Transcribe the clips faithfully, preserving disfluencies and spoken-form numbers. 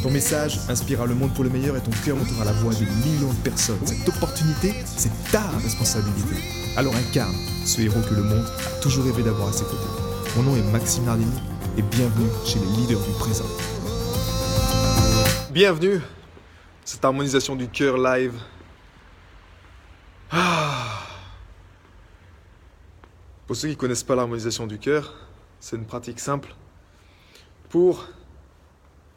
Ton message inspirera le monde pour le meilleur et ton cœur montera la voix de millions de personnes. Cette opportunité, c'est ta responsabilité. Alors incarne ce héros que le monde a toujours rêvé d'avoir à ses côtés. Mon nom est Maxime Narbini et bienvenue chez les leaders du présent. Bienvenue, cette harmonisation du cœur live. Ah. Pour ceux qui ne connaissent pas l'harmonisation du cœur, c'est une pratique simple pour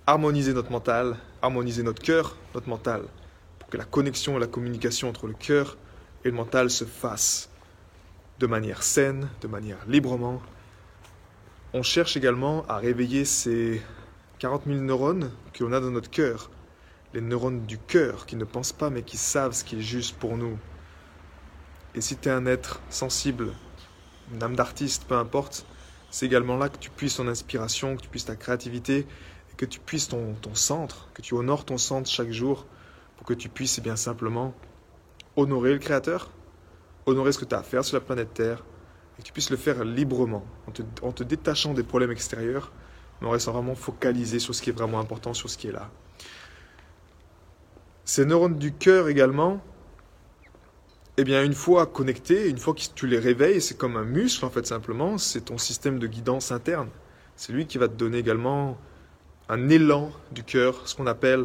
harmoniser notre mental, harmoniser notre cœur, notre mental, pour que la connexion et la communication entre le cœur et le mental se fassent de manière saine, de manière librement. On cherche également à réveiller ces quarante mille neurones que l'on a dans notre cœur, les neurones du cœur qui ne pensent pas mais qui savent ce qui est juste pour nous. Et si tu es un être sensible, une âme d'artiste, peu importe, c'est également là que tu puisses ton inspiration, que tu puisses ta créativité, que tu puisses ton, ton centre, que tu honores ton centre chaque jour pour que tu puisses eh bien, simplement honorer le Créateur, honorer ce que tu as à faire sur la planète Terre et que tu puisses le faire librement, en te, en te détachant des problèmes extérieurs, mais en restant vraiment focalisé sur ce qui est vraiment important, sur ce qui est là. Ces neurones du cœur également, eh bien, une fois connectés, une fois que tu les réveilles, c'est comme un muscle en fait simplement, c'est ton système de guidance interne. C'est lui qui va te donner également un élan du cœur, ce qu'on appelle,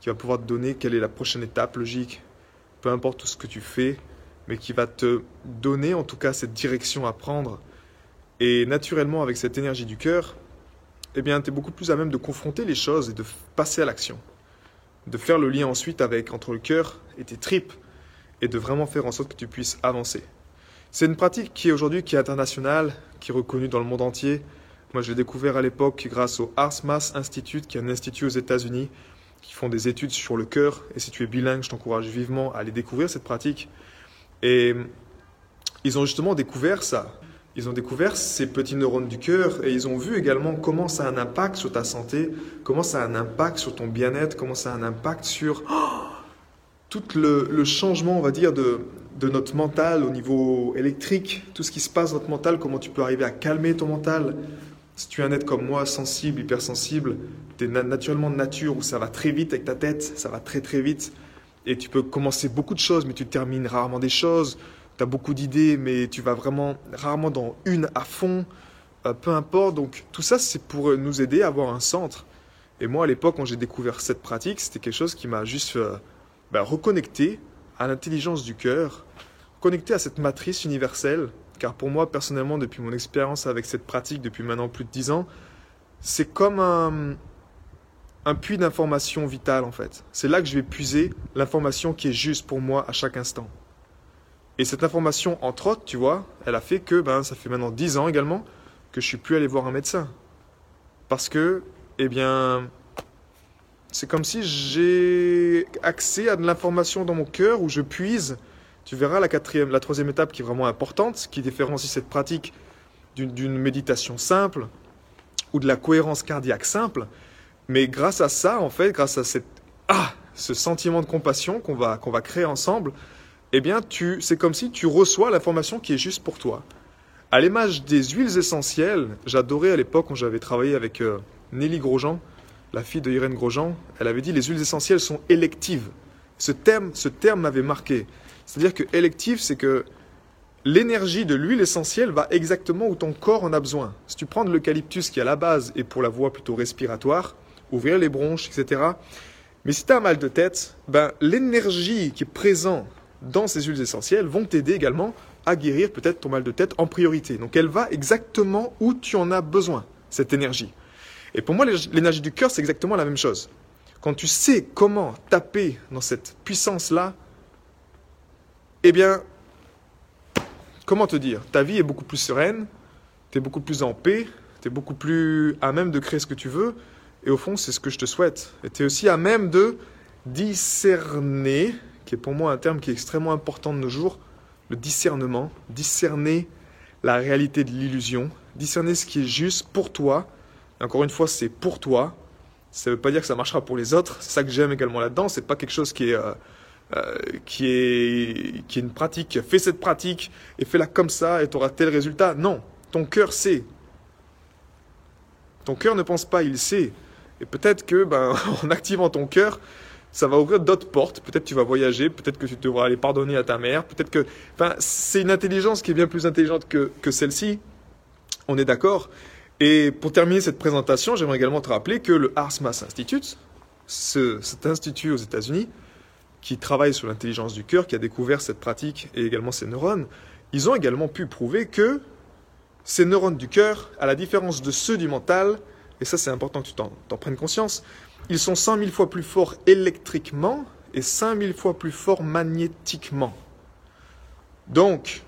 qui va pouvoir te donner quelle est la prochaine étape logique, peu importe tout ce que tu fais, mais qui va te donner en tout cas cette direction à prendre. Et naturellement, avec cette énergie du cœur, eh bien, tu es beaucoup plus à même de confronter les choses et de passer à l'action, de faire le lien ensuite avec, entre le cœur et tes tripes, et de vraiment faire en sorte que tu puisses avancer. C'est une pratique qui est aujourd'hui qui est internationale, qui est reconnue dans le monde entier. Moi, je l'ai découvert à l'époque grâce au Arsmas Institute, qui est un institut aux États-Unis, qui font des études sur le cœur. Et si tu es bilingue, je t'encourage vivement à aller découvrir cette pratique. Et ils ont justement découvert ça. Ils ont découvert ces petits neurones du cœur et ils ont vu également comment ça a un impact sur ta santé, comment ça a un impact sur ton bien-être, comment ça a un impact sur oh tout le, le changement, on va dire, de... de notre mental au niveau électrique, tout ce qui se passe dans notre mental, comment tu peux arriver à calmer ton mental. Si tu es un être comme moi, sensible, hypersensible, tu es naturellement de nature où ça va très vite avec ta tête, ça va très très vite. Et tu peux commencer beaucoup de choses, mais tu termines rarement des choses. Tu as beaucoup d'idées, mais tu vas vraiment rarement dans une à fond, euh, peu importe. Donc tout ça, c'est pour nous aider à avoir un centre. Et moi, à l'époque, quand j'ai découvert cette pratique, c'était quelque chose qui m'a juste euh, bah, reconnecté à l'intelligence du cœur, connecté à cette matrice universelle, car pour moi, personnellement, depuis mon expérience avec cette pratique depuis maintenant plus de dix ans, c'est comme un, un puits d'information vitale en fait. C'est là que je vais puiser l'information qui est juste pour moi à chaque instant. Et cette information, entre autres, tu vois, elle a fait que, ben, ça fait maintenant dix ans également, que je ne suis plus allé voir un médecin. Parce que, eh bien... c'est comme si j'ai accès à de l'information dans mon cœur où je puise. Tu verras la quatrième, la troisième étape qui est vraiment importante, qui différencie cette pratique d'une, d'une méditation simple ou de la cohérence cardiaque simple. Mais grâce à ça, en fait, grâce à cette, ah, ce sentiment de compassion qu'on va, qu'on va créer ensemble, eh bien, tu, c'est comme si tu reçois l'information qui est juste pour toi. À l'image des huiles essentielles, j'adorais à l'époque quand j'avais travaillé avec euh, Nelly Grosjean, la fille de Irène Grosjean, elle avait dit « les huiles essentielles sont électives ». Ce terme, ce terme m'avait marqué. C'est-à-dire que élective, c'est que l'énergie de l'huile essentielle va exactement où ton corps en a besoin. Si tu prends de l'eucalyptus qui à la base est pour la voie plutôt respiratoire, ouvrir les bronches, et cetera. Mais si tu as un mal de tête, ben, l'énergie qui est présente dans ces huiles essentielles vont t'aider également à guérir peut-être ton mal de tête en priorité. Donc elle va exactement où tu en as besoin, cette énergie. Et pour moi, l'énergie du cœur, c'est exactement la même chose. Quand tu sais comment taper dans cette puissance-là, eh bien, comment te dire, ta vie est beaucoup plus sereine, tu es beaucoup plus en paix, tu es beaucoup plus à même de créer ce que tu veux, et au fond, c'est ce que je te souhaite. Et tu es aussi à même de discerner, qui est pour moi un terme qui est extrêmement important de nos jours, le discernement, discerner la réalité de l'illusion, discerner ce qui est juste pour toi. Et encore une fois, c'est pour toi. Ça ne veut pas dire que ça marchera pour les autres. C'est ça que j'aime également là-dedans. C'est pas quelque chose qui est, euh, euh, qui est, qui est une pratique. Fais cette pratique et fais-la comme ça et tu auras tel résultat. Non, ton cœur sait. Ton cœur ne pense pas, il sait. Et peut-être que, ben, en activant ton cœur, ça va ouvrir d'autres portes. Peut-être que tu vas voyager, peut-être que tu devras aller pardonner à ta mère, peut-être que... Enfin, c'est une intelligence qui est bien plus intelligente que, que celle-ci. On est d'accord. Et pour terminer cette présentation, j'aimerais également te rappeler que le Arsmas Institute, ce, cet institut aux États-Unis, qui travaille sur l'intelligence du cœur, qui a découvert cette pratique et également ces neurones, ils ont également pu prouver que ces neurones du cœur, à la différence de ceux du mental, et ça c'est important que tu t'en, t'en prennes conscience, ils sont cent mille fois plus forts électriquement et cinq mille fois plus forts magnétiquement. Donc,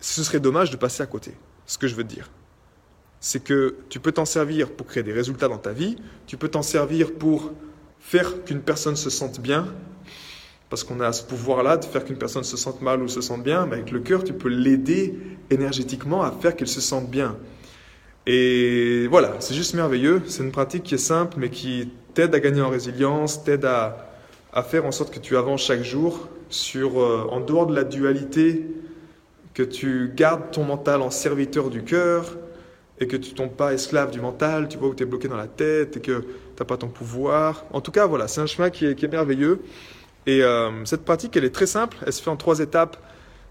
ce serait dommage de passer à côté. Ce que je veux te dire, c'est que tu peux t'en servir pour créer des résultats dans ta vie, tu peux t'en servir pour faire qu'une personne se sente bien, parce qu'on a ce pouvoir-là de faire qu'une personne se sente mal ou se sente bien, mais avec le cœur, tu peux l'aider énergétiquement à faire qu'elle se sente bien. Et voilà, c'est juste merveilleux, c'est une pratique qui est simple, mais qui t'aide à gagner en résilience, t'aide à, à faire en sorte que tu avances chaque jour, sur, euh, en dehors de la dualité, que tu gardes ton mental en serviteur du cœur, et que tu ne tombes pas esclave du mental, tu vois où tu es bloqué dans la tête, et que tu n'as pas ton pouvoir. En tout cas, voilà, c'est un chemin qui est, qui est merveilleux, et euh, cette pratique, elle est très simple, elle se fait en trois étapes.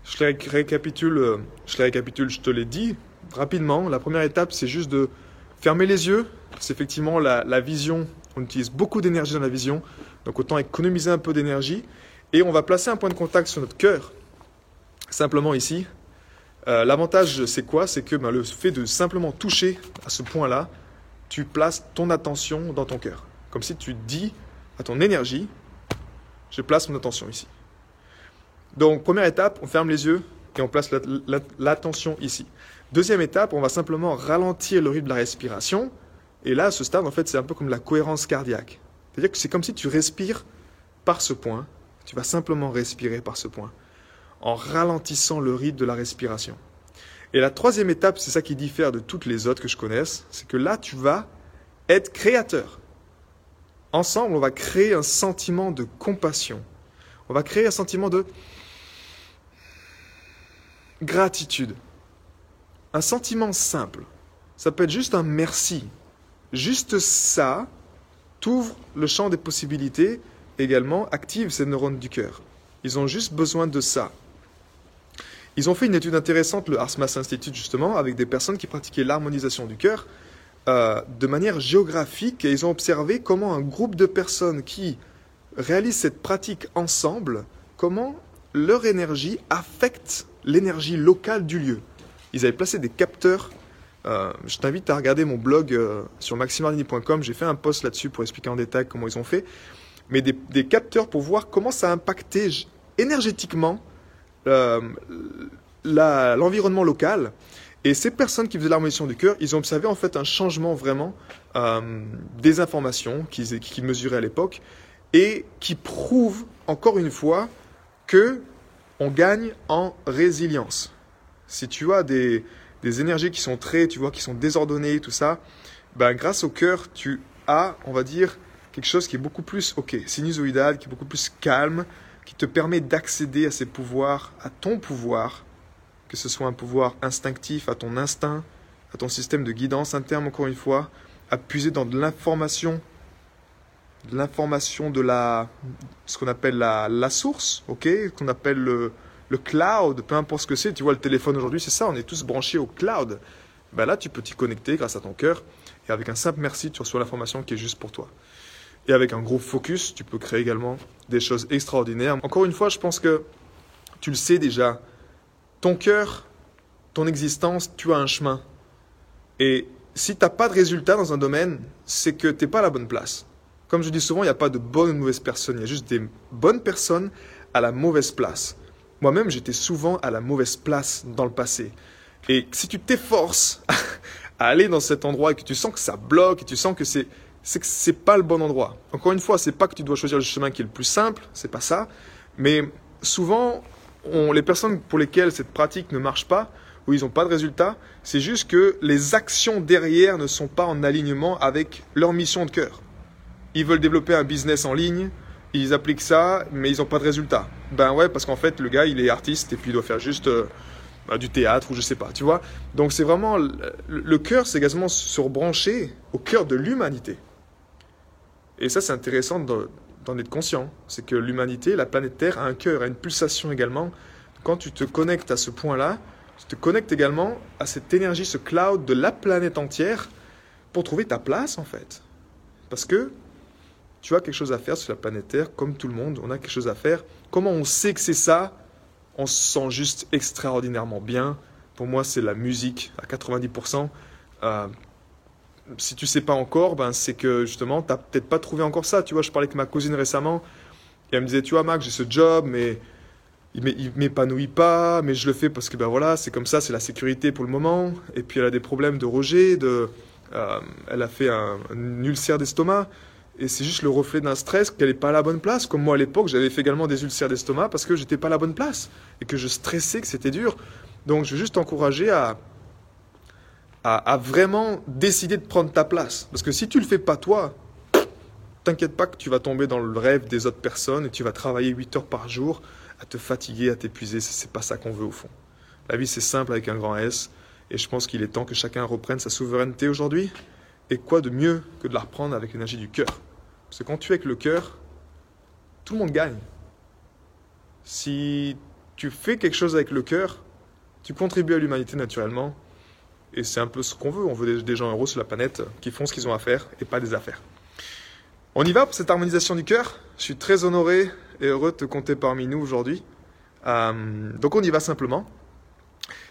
Je les récapitule, je les récapitule, je te l'ai dit, rapidement. La première étape, c'est juste de fermer les yeux. C'est effectivement la, la vision. On utilise beaucoup d'énergie dans la vision. Donc autant économiser un peu d'énergie. Et on va placer un point de contact sur notre cœur. Simplement ici. Euh, l'avantage, c'est quoi? C'est que ben, le fait de simplement toucher à ce point-là, tu places ton attention dans ton cœur. Comme si tu dis à ton énergie, je place mon attention ici. Donc, première étape, on ferme les yeux et on place l'attention ici. Deuxième étape, on va simplement ralentir le rythme de la respiration. Et là, à ce stade, en fait, c'est un peu comme la cohérence cardiaque. C'est-à-dire que c'est comme si tu respires par ce point. Tu vas simplement respirer par ce point en ralentissant le rythme de la respiration. Et la troisième étape, c'est ça qui diffère de toutes les autres que je connaisse, c'est que là, tu vas être créateur. Ensemble, on va créer un sentiment de compassion. On va créer un sentiment de gratitude, un sentiment simple, ça peut être juste un merci, juste ça, t'ouvre le champ des possibilités, également active ces neurones du cœur, ils ont juste besoin de ça. Ils ont fait une étude intéressante, le Arsmas Institute justement, avec des personnes qui pratiquaient l'harmonisation du cœur euh, de manière géographique, et ils ont observé comment un groupe de personnes qui réalisent cette pratique ensemble, comment leur énergie affecte l'énergie locale du lieu. Ils avaient placé des capteurs. Euh, je t'invite à regarder mon blog euh, sur maxime narbini point com. J'ai fait un post là-dessus pour expliquer en détail comment ils ont fait. Mais des, des capteurs pour voir comment ça a impacté énergétiquement euh, la, l'environnement local. Et ces personnes qui faisaient l'harmonisation du cœur, ils ont observé en fait un changement vraiment euh, des informations qu'ils, qu'ils mesuraient à l'époque et qui prouvent encore une fois que on gagne en résilience. Si tu as des, des énergies qui sont très, tu vois, qui sont désordonnées, tout ça, ben grâce au cœur, tu as, on va dire, quelque chose qui est beaucoup plus ok, sinusoïdal, qui est beaucoup plus calme, qui te permet d'accéder à ces pouvoirs, à ton pouvoir, que ce soit un pouvoir instinctif, à ton instinct, à ton système de guidance interne, encore une fois, à puiser dans de l'information, de l'information de la, ce qu'on appelle la, la source, ok, ce qu'on appelle le, le cloud, peu importe ce que c'est. Tu vois, le téléphone aujourd'hui, c'est ça, on est tous branchés au cloud. Ben là, tu peux t'y connecter grâce à ton cœur, et avec un simple merci, tu reçois l'information qui est juste pour toi. Et avec un gros focus, tu peux créer également des choses extraordinaires. Encore une fois, je pense que tu le sais déjà, ton cœur, ton existence, tu as un chemin. Et si tu n'as pas de résultat dans un domaine, c'est que tu n'es pas à la bonne place. Comme je dis souvent, il n'y a pas de bonne ou de mauvaise personne. Il y a juste des bonnes personnes à la mauvaise place. Moi-même, j'étais souvent à la mauvaise place dans le passé. Et si tu t'efforces à aller dans cet endroit et que tu sens que ça bloque, et tu sens que c'est c'est que c'est pas le bon endroit. Encore une fois, c'est pas que tu dois choisir le chemin qui est le plus simple, c'est pas ça, mais souvent, on, les personnes pour lesquelles cette pratique ne marche pas, ou ils n'ont pas de résultat, c'est juste que les actions derrière ne sont pas en alignement avec leur mission de cœur. Ils veulent développer un business en ligne, ils appliquent ça, mais ils n'ont pas de résultat. Ben ouais, parce qu'en fait, le gars, il est artiste et puis il doit faire juste euh, bah, du théâtre ou je sais pas, tu vois. Donc c'est vraiment, le cœur, c'est également se rebrancher au cœur de l'humanité. Et ça, c'est intéressant d'en être conscient. C'est que l'humanité, la planète Terre, a un cœur, a une pulsation également. Quand tu te connectes à ce point-là, tu te connectes également à cette énergie, ce cloud de la planète entière pour trouver ta place, en fait. Parce que tu as quelque chose à faire sur la planète Terre, comme tout le monde, on a quelque chose à faire. Comment on sait que c'est ça? On se sent juste extraordinairement bien. Pour moi, c'est la musique à quatre-vingt-dix pour cent. Euh, si tu ne sais pas encore, ben, c'est que justement, tu n'as peut-être pas trouvé encore ça. Tu vois, je parlais avec ma cousine récemment, et elle me disait, tu vois, Marc, j'ai ce job, mais il ne m'épanouit pas, mais je le fais parce que ben voilà, c'est comme ça, c'est la sécurité pour le moment. Et puis elle a des problèmes de rejet, de, euh, elle a fait un, un ulcère d'estomac. Et c'est juste le reflet d'un stress qu'elle n'est pas à la bonne place. Comme moi à l'époque, j'avais fait également des ulcères d'estomac parce que je n'étais pas à la bonne place et que je stressais, que c'était dur. Donc je veux juste t'encourager à, à, à vraiment décider de prendre ta place. Parce que si tu ne le fais pas toi, t'inquiète pas que tu vas tomber dans le rêve des autres personnes et tu vas travailler huit heures par jour à te fatiguer, à t'épuiser. Ce n'est pas ça qu'on veut au fond. La vie, c'est simple avec un grand S. Et je pense qu'il est temps que chacun reprenne sa souveraineté aujourd'hui. Et quoi de mieux que de la reprendre avec l'énergie du cœur? Parce que quand tu es avec le cœur, tout le monde gagne. Si tu fais quelque chose avec le cœur, tu contribues à l'humanité naturellement. Et c'est un peu ce qu'on veut. On veut des gens heureux sur la planète qui font ce qu'ils ont à faire et pas des affaires. On y va pour cette harmonisation du cœur. Je suis très honoré et heureux de te compter parmi nous aujourd'hui. Euh, donc on y va simplement.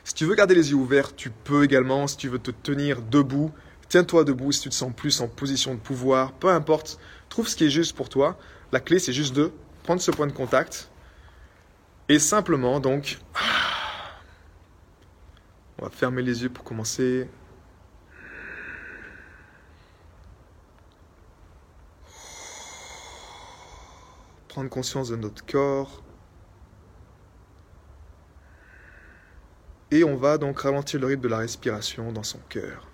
Si tu veux garder les yeux ouverts, tu peux également. Si tu veux te tenir debout, tiens-toi debout si tu te sens plus en position de pouvoir, peu importe, trouve ce qui est juste pour toi. La clé, c'est juste de prendre ce point de contact et simplement donc, on va fermer les yeux pour commencer. Prendre conscience de notre corps. Et on va donc ralentir le rythme de la respiration dans son cœur.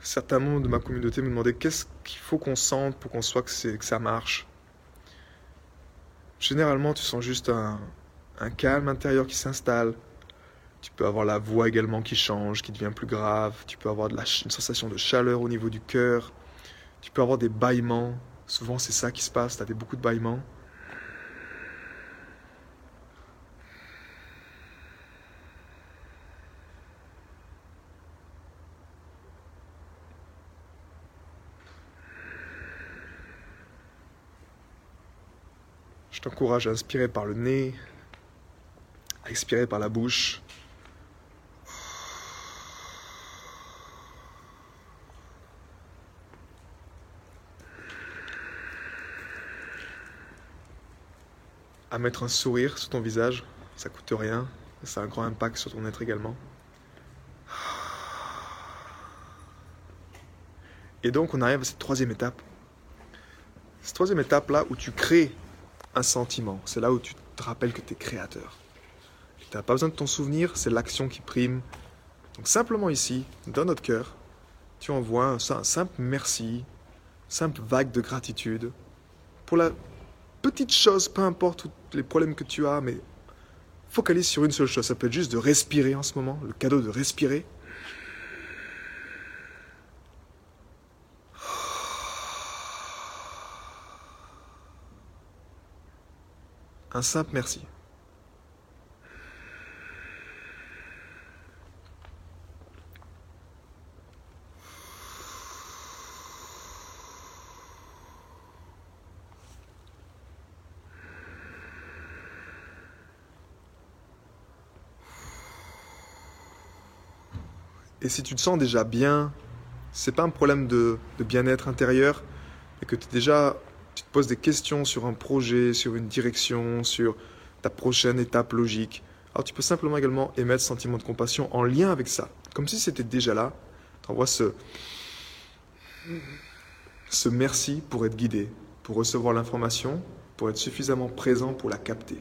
Certains membres de ma communauté me demandaient qu'est-ce qu'il faut qu'on sente pour qu'on soit que, c'est, que ça marche. Généralement, tu sens juste un, un calme intérieur qui s'installe. Tu peux avoir la voix également qui change, qui devient plus grave. Tu peux avoir de la, une sensation de chaleur au niveau du cœur. Tu peux avoir des bâillements. Souvent, c'est ça qui se passe. Tu as beaucoup de bâillements. Je t'encourage à inspirer par le nez, à expirer par la bouche. À mettre un sourire sur ton visage, ça coûte rien, ça a un grand impact sur ton être également. Et donc on arrive à cette troisième étape. Cette troisième étape là où tu crées un sentiment, c'est là où tu te rappelles que tu es créateur. Tu n'as pas besoin de ton souvenir, c'est l'action qui prime. Donc simplement ici, dans notre cœur, tu envoies un, un simple merci, simple vague de gratitude pour la petite chose, peu importe les problèmes que tu as, mais focalise sur une seule chose. Ça peut être juste de respirer en ce moment, le cadeau de respirer. Un simple merci. Et si tu te sens déjà bien, c'est pas un problème de, de bien-être intérieur, et que tu es déjà tu te poses des questions sur un projet, sur une direction, sur ta prochaine étape logique, alors tu peux simplement également émettre ce sentiment de compassion en lien avec ça. Comme si c'était déjà là, tu envoies ce, ce merci pour être guidé, pour recevoir l'information, pour être suffisamment présent pour la capter.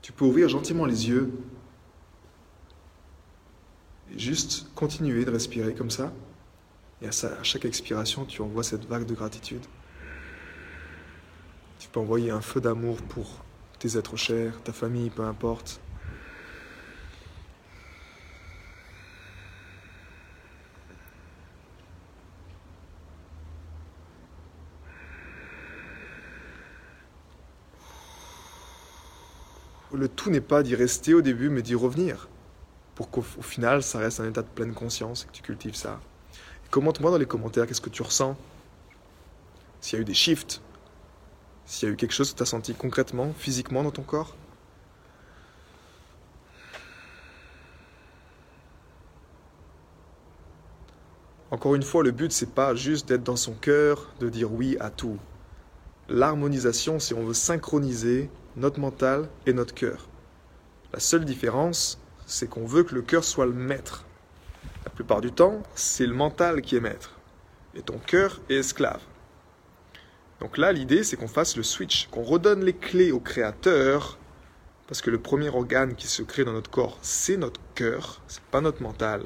Tu peux ouvrir gentiment les yeux et juste continuer de respirer comme ça. Et à, ça, à chaque expiration, tu envoies cette vague de gratitude. Tu peux envoyer un feu d'amour pour tes êtres chers, ta famille, peu importe. Le tout n'est pas d'y rester au début, mais d'y revenir, pour qu'au final, ça reste un état de pleine conscience et que tu cultives ça. Et commente-moi dans les commentaires, qu'est-ce que tu ressens? S'il y a eu des shifts, s'il y a eu quelque chose que tu as senti concrètement, physiquement dans ton corps. Encore une fois, le but, c'est pas juste d'être dans son cœur, de dire oui à tout. L'harmonisation, c'est on veut synchroniser notre mental et notre cœur. La seule différence, c'est qu'on veut que le cœur soit le maître. La plupart du temps, c'est le mental qui est maître. Et ton cœur est esclave. Donc là, l'idée, c'est qu'on fasse le switch, qu'on redonne les clés au créateur, parce que le premier organe qui se crée dans notre corps, c'est notre cœur, c'est pas notre mental.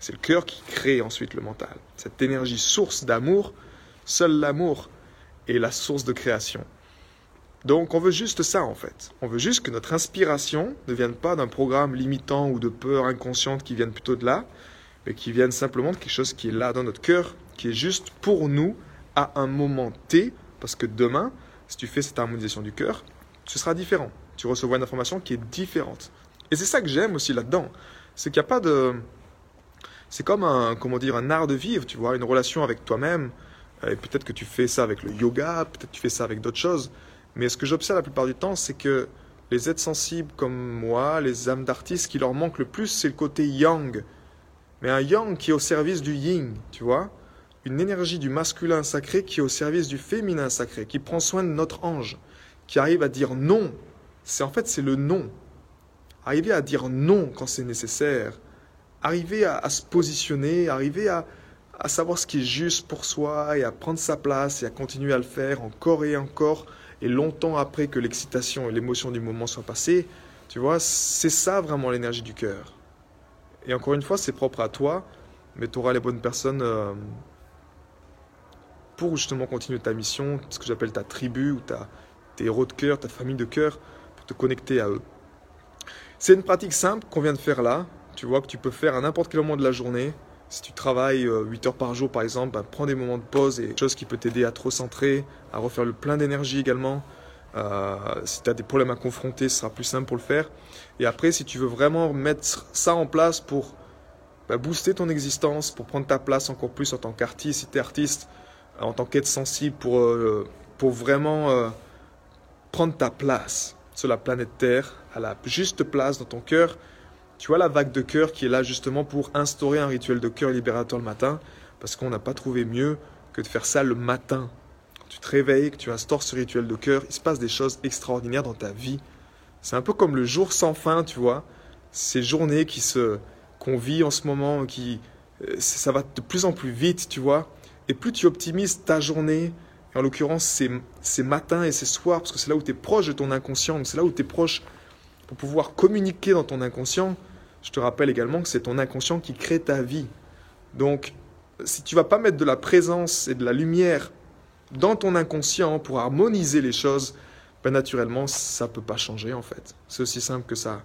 C'est le cœur qui crée ensuite le mental. Cette énergie source d'amour, seul l'amour est la source de création. Donc on veut juste ça en fait, on veut juste que notre inspiration ne vienne pas d'un programme limitant ou de peur inconsciente qui viennent plutôt de là, mais qui vienne simplement de quelque chose qui est là dans notre cœur, qui est juste pour nous à un moment T, parce que demain, si tu fais cette harmonisation du cœur, ce sera différent, tu recevras une information qui est différente. Et c'est ça que j'aime aussi là-dedans, c'est qu'il n'y a pas de... C'est comme un, comment dire, un art de vivre, tu vois, une relation avec toi-même, et peut-être que tu fais ça avec le yoga, peut-être que tu fais ça avec d'autres choses. Mais ce que j'observe la plupart du temps, c'est que les êtres sensibles comme moi, les âmes d'artistes, ce qui leur manque le plus, c'est le côté yang. Mais un yang qui est au service du yin, tu vois. Une énergie du masculin sacré qui est au service du féminin sacré, qui prend soin de notre ange, qui arrive à dire non. C'est, en fait, c'est le non. Arriver à dire non quand c'est nécessaire. Arriver à, à se positionner, arriver à, à savoir ce qui est juste pour soi et à prendre sa place et à continuer à le faire encore et encore. Et longtemps après que l'excitation et l'émotion du moment soient passées, tu vois, c'est ça vraiment l'énergie du cœur. Et encore une fois, c'est propre à toi, mais tu auras les bonnes personnes euh, pour justement continuer ta mission, ce que j'appelle ta tribu, ou ta, tes héros de cœur, ta famille de cœur, pour te connecter à eux. C'est une pratique simple qu'on vient de faire là, tu vois, que tu peux faire à n'importe quel moment de la journée. Si tu travailles huit heures par jour, par exemple, ben, prends des moments de pause et chose qui peut t'aider à te recentrer, à refaire le plein d'énergie également. Euh, si tu as des problèmes à confronter, ce sera plus simple pour le faire. Et après, si tu veux vraiment mettre ça en place pour ben, booster ton existence, pour prendre ta place encore plus en tant qu'artiste, si tu es artiste, en tant qu'être sensible, pour, euh, pour vraiment euh, prendre ta place sur la planète Terre, à la juste place dans ton cœur. Tu vois la vague de cœur qui est là justement pour instaurer un rituel de cœur libérateur le matin, parce qu'on n'a pas trouvé mieux que de faire ça le matin. Quand tu te réveilles, que tu instaures ce rituel de cœur, il se passe des choses extraordinaires dans ta vie. C'est un peu comme le jour sans fin, tu vois. Ces journées qui se, qu'on vit en ce moment, qui, ça va de plus en plus vite, tu vois. Et plus tu optimises ta journée, et en l'occurrence ces, ces matins et ces soirs, parce que c'est là où tu es proche de ton inconscient, c'est là où tu es proche pour pouvoir communiquer dans ton inconscient. Je te rappelle également que c'est ton inconscient qui crée ta vie. Donc, si tu ne vas pas mettre de la présence et de la lumière dans ton inconscient pour harmoniser les choses, ben naturellement, ça ne peut pas changer en fait. C'est aussi simple que ça.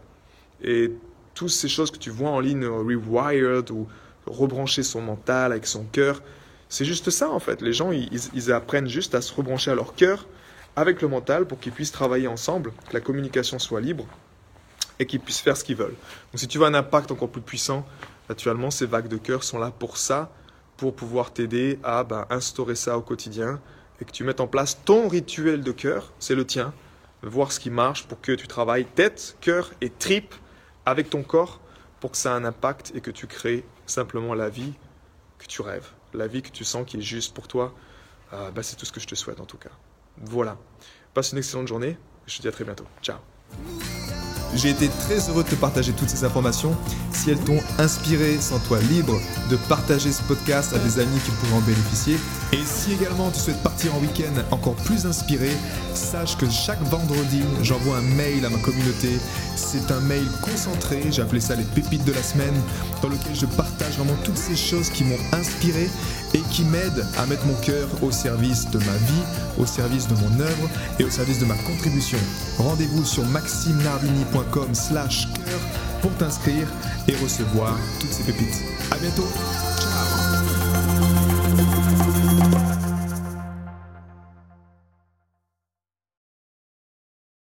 Et toutes ces choses que tu vois en ligne, rewired ou rebrancher son mental avec son cœur, c'est juste ça en fait. Les gens, ils, ils apprennent juste à se rebrancher à leur cœur avec le mental pour qu'ils puissent travailler ensemble, que la communication soit libre. et qu'ils puissent faire ce qu'ils veulent. Donc si tu veux un impact encore plus puissant, naturellement, ces vagues de cœur sont là pour ça, pour pouvoir t'aider à bah, instaurer ça au quotidien et que tu mettes en place ton rituel de cœur, c'est le tien, voir ce qui marche pour que tu travailles tête, cœur et tripes avec ton corps pour que ça ait un impact et que tu crées simplement la vie que tu rêves, la vie que tu sens qui est juste pour toi. Euh, bah, c'est tout ce que je te souhaite en tout cas. Voilà. Passe une excellente journée. Je te dis à très bientôt. Ciao. J'ai été très heureux de te partager toutes ces informations. Si elles t'ont inspiré, sens-toi libre de partager ce podcast à des amis qui pourraient en bénéficier. Et si également tu souhaites partir en week-end encore plus inspiré, sache que chaque vendredi, j'envoie un mail à ma communauté. C'est un mail concentré, j'ai appelé ça les pépites de la semaine, dans lequel je partage vraiment toutes ces choses qui m'ont inspiré et qui m'aident à mettre mon cœur au service de ma vie, au service de mon œuvre et au service de ma contribution. Rendez-vous sur maxime narbini point com .com slash cœur pour t'inscrire et recevoir toutes ces pépites. À bientôt.